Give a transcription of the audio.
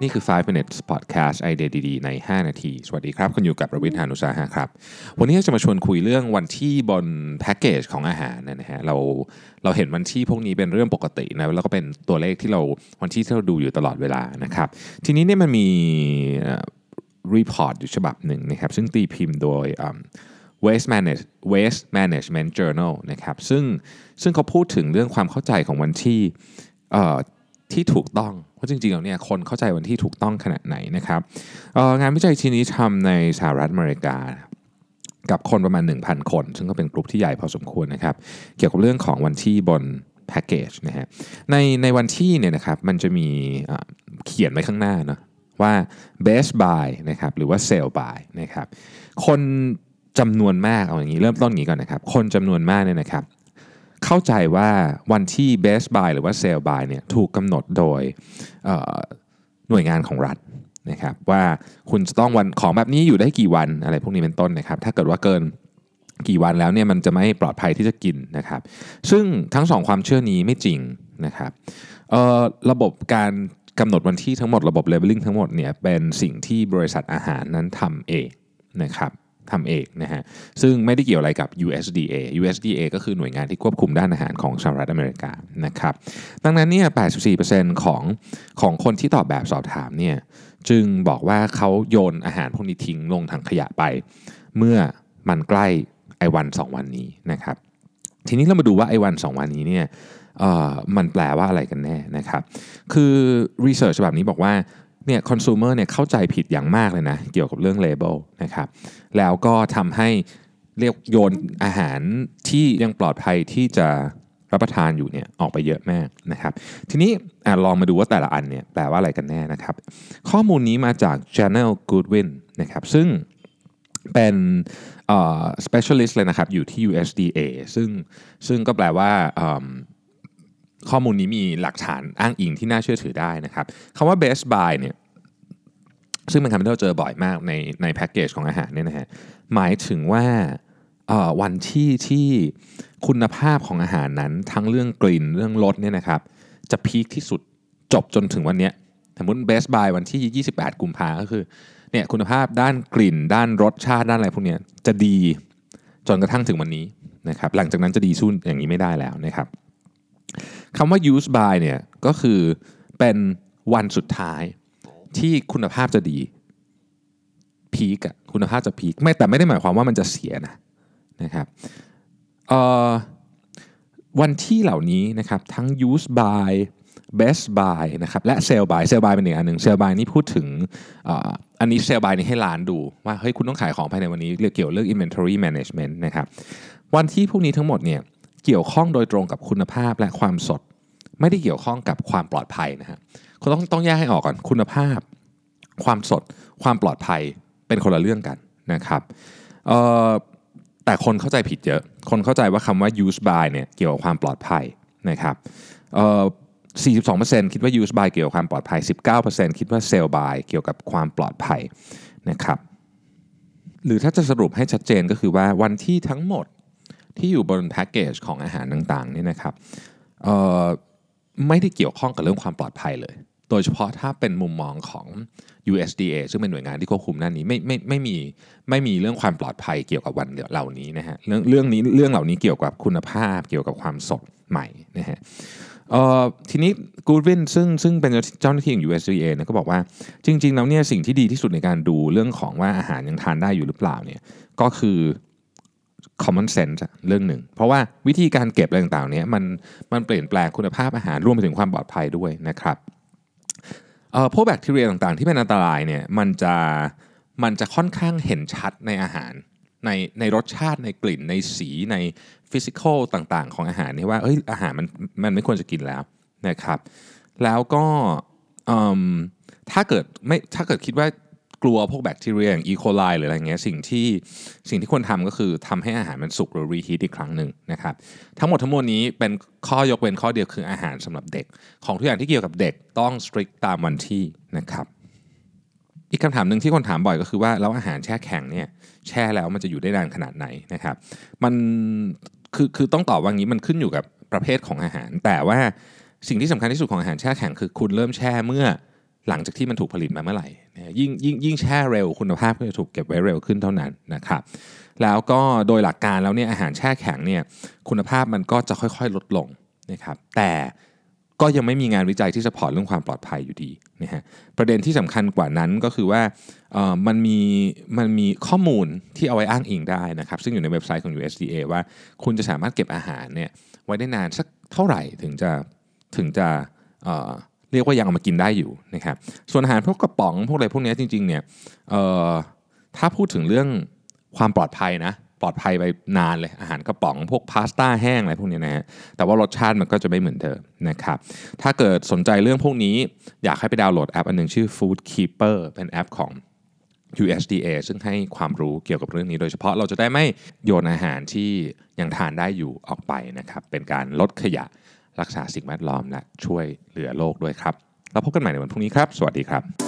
นี่คือ 5 Minutes Podcast ไอเดียดีๆใน5 นาทีสวัสดีครับคุณอยู่กับประวิตร หาญอุตสาหะครับวันนี้จะมาชวนคุยเรื่องวันที่บนแพ็คเกจของอาหารนะฮะเราเห็นวันที่พวกนี้เป็นเรื่องปกตินะแล้วก็เป็นตัวเลขที่เราวันที่เราดูอยู่ตลอดเวลานะครับทีนี้เนี่ยมันมีรีพอร์ตอยู่ฉบับหนึ่งนะครับซึ่งตีพิมพ์โดยWaste Management Journal นะครับซึ่งเขาพูดถึงเรื่องความเข้าใจของวันที่ถูกต้องเพราะจริงๆแล้วเนี่ยคนเข้าใจวันที่ถูกต้องขนาดไหนนะครับงานวิจัยชิ้นนี้ทำในสหรัฐอเมริกากับคนประมาณ 1,000 คนซึ่งก็เป็นกลุ่มที่ใหญ่พอสมควรนะครับเกี่ยวกับเรื่องของวันที่บนแพ็คเกจนะฮะในวันที่เนี่ยนะครับมันจะมีเขียนไว้ข้างหน้าเนาะว่า best buy นะครับหรือว่า sell buy นะครับคนจำนวนมากเอาอย่างนี้เริ่มต้นอย่างนี้ก่อนนะครับคนจำนวนมากเนี่ยนะครับเข้าใจว่าวันที่ Best Buy หรือว่า Sell Buy เนี่ยถูกกำหนดโดยหน่วยงานของรัฐนะครับว่าคุณจะต้องวันของแบบนี้อยู่ได้กี่วันอะไรพวกนี้เป็นต้นนะครับถ้าเกิดว่าเกินกี่วันแล้วเนี่ยมันจะไม่ปลอดภัยที่จะกินนะครับซึ่งทั้งสองความเชื่อนี้ไม่จริงนะครับระบบการกำหนดวันที่ทั้งหมดระบบ labeling ทั้งหมดเนี่ยเป็นสิ่งที่บริษัทอาหารนั้นทำเองนะครับนะฮะซึ่งไม่ได้เกี่ยวอะไรกับ USDA ก็คือหน่วยงานที่ควบคุมด้านอาหารของสหรัฐอเมริกานะครับดังนั้นเนี่ย 84% ของคนที่ตอบแบบสอบถามเนี่ยจึงบอกว่าเขาโยนอาหารพวกนี้ทิ้งลงถังขยะไปเมื่อมันใกล้ไอ้วัน2วันนี้นะครับทีนี้เรามาดูว่าไอ้วัน2วันนี้เนี่ยมันแปลว่าอะไรกันแน่นะครับคือรีเสิร์ชฉบับนี้บอกว่าเนี่ยคอน sumer เนี่ยเข้าใจผิดอย่างมากเลยนะเกี่ยวกับเรื่อง label นะครับแล้วก็ทำให้เรียกโยนอาหารที่ยังปลอดภัยที่จะรับประทานอยู่เนี่ยออกไปเยอะมากนะครับทีนี้ลองมาดูว่าแต่ละอันเนี่ยแปลว่าอะไรกันแน่นะครับข้อมูลนี้มาจาก Journal Goodwin นะครับซึ่งเป็นspecialist เลยนะครับอยู่ที่ USDA ซึ่งก็แปลว่าข้อมูลนี้มีหลักฐานอ้างอิงที่น่าเชื่อถือได้นะครับคำว่า best buy เนี่ยซึ่งเป็นคำที่เราเจอบ่อยมากในแพ็กเกจของอาหารเนี่ยนะฮะหมายถึงว่าวันที่คุณภาพของอาหารนั้นทั้งเรื่องกลิ่นเรื่องรสเนี่ยนะครับจะพีคที่สุดจบจนถึงวันนี้สมมติ best buy วันที่28กุมภาพันธ์ก็คือเนี่ยคุณภาพด้านกลิ่นด้านรสชาติด้านอะไรพวกเนี้ยจะดีจนกระทั่งถึงวันนี้นะครับหลังจากนั้นจะดีสู้อย่างนี้ไม่ได้แล้วนะครับคำว่า use by เนี่ยก็คือเป็นวันสุดท้ายที่คุณภาพจะดีพีกอะคุณภาพจะพีกไม่แต่ไม่ได้หมายความว่ามันจะเสียนะครับวันที่เหล่านี้นะครับทั้ง use by best by นะครับและ sell by sell by เป็นอีกอันหนึ่ง sell by นี่พูดถึงอันนี้ sell by นี่ให้ร้านดูว่าเฮ้ยคุณต้องขายของภายในวันนี้เกี่ยวเรื่อง inventory management นะครับวันที่พวกนี้ทั้งหมดเนี่ยเกี่ยวข้องโดยตรงกับคุณภาพและความสดไม่ได้เกี่ยวข้องกับความปลอดภัยนะฮะคุณต้องแยกให้ออกก่อนคุณภาพความสดความปลอดภัยเป็นคนละเรื่องกันนะครับแต่คนเข้าใจผิดเยอะคนเข้าใจว่าคำว่า use by เนี่ยเกี่ยวกับความปลอดภัยนะครับ42% คิดว่า use by เกี่ยวกับความปลอดภัย 19% คิดว่า sell by เกี่ยวกับความปลอดภัยนะครับหรือถ้าจะสรุปให้ชัดเจนก็คือว่าวันที่ทั้งหมดที่อยู่บนแพ็กเกจของอาหารต่างๆนี่นะครับไม่ได้เกี่ยวข้องกับเรื่องความปลอดภัยเลยโดยเฉพาะถ้าเป็นมุมมองของ USDA ซึ่งเป็นหน่วยงานที่ควบคุมด้านนี้ไม่มีเรื่องความปลอดภัยเกี่ยวกับวันเหล่านี้นะฮะเรื่องเหล่านี้เกี่ยวกับคุณภาพเกี่ยวกับความสดใหม่นะฮะทีนี้ Goodwin ซึ่งเป็นเจ้าหน้าที่ของ USDA นะก็บอกว่าจริงๆแล้วเนี่ยสิ่งที่ดีที่สุดในการดูเรื่องของว่าอาหารยังทานได้อยู่หรือเปล่าเนี่ยก็คือcommon sense เรื่องหนึ่งเพราะว่าวิธีการเก็บอะไรต่างๆเนี่ยมันเปลี่ยนแปลงคุณภาพอาหารรวมไปถึงความปลอดภัยด้วยนะครับพวกแบคทีเรียต่างๆที่เป็นอันตรายเนี่ยมันจะค่อนข้างเห็นชัดในอาหารในรสชาติในกลิ่นในสีในฟิสิกอลต่างๆของอาหารนี่ว่าเอ้ยอาหารมันไม่ควรจะกินแล้วนะครับแล้วก็ถ้าเกิดคิดว่ากลัวพวกแบคทีเรียอย่างอีโคไลหรืออะไรเงี้ยสิ่งที่ควรทำก็คือทำให้อาหารมันสุกหรือรีฮีทอีกครั้งหนึ่งนะครับทั้งหมดทั้งมวลนี้เป็นข้อยกเว้นข้อเดียวคืออาหารสำหรับเด็กของทุกอย่างที่เกี่ยวกับเด็กต้องสตริกตามวันที่นะครับอีกคำถามนึงที่คนถามบ่อยก็คือว่าแล้วอาหารแช่แข็งเนี่ยแช่แล้วมันจะอยู่ได้นานขนาดไหนนะครับมันคือต้องตอบว่างี้มันขึ้นอยู่กับประเภทของอาหารแต่ว่าสิ่งที่สำคัญที่สุดของอาหารแช่แข็งคือคุณเริ่มแช่เมื่อ หลังจากที่มันถูกผลิตมาเมื่อไหร่ยิ่งแช่เร็วคุณภาพก็จะถูกเก็บไว้เร็วขึ้นเท่านั้นนะครับแล้วก็โดยหลักการแล้วเนี่ยอาหารแช่แข็งเนี่ยคุณภาพมันก็จะค่อยๆลดลงนะครับแต่ก็ยังไม่มีงานวิจัยที่สปอร์ตเรื่องความปลอดภัยอยู่ดีนะฮะประเด็นที่สำคัญกว่านั้นก็คือว่ามันมีข้อมูลที่เอาไว้อ้างอิงได้นะครับซึ่งอยู่ในเว็บไซต์ของ USDA ว่าคุณจะสามารถเก็บอาหารเนี่ยไว้ได้นานสักเท่าไหร่ถึงจะเรียกว่ายังเอามากินได้อยู่นะครับส่วนอาหารพวกกระป๋องพวกอะไรพวกนี้จริงๆเนี่ยถ้าพูดถึงเรื่องความปลอดภัยนะปลอดภัยไปนานเลยอาหารกระป๋องพวกพาสต้าแห้งอะไรพวกนี้นะฮะแต่ว่ารสชาติมันก็จะไม่เหมือนเดิมนะครับถ้าเกิดสนใจเรื่องพวกนี้อยากให้ไปดาวน์โหลดแอปอันนึงชื่อ Food Keeper เป็นแอปของ USDA ซึ่งให้ความรู้เกี่ยวกับเรื่องนี้โดยเฉพาะเราจะได้ไม่โยนอาหารที่ยังทานได้อยู่ออกไปนะครับเป็นการลดขยะรักษาสิ่งแวดล้อมและช่วยเหลือโลกด้วยครับแล้วพบกันใหม่ในวันพรุ่งนี้ครับสวัสดีครับ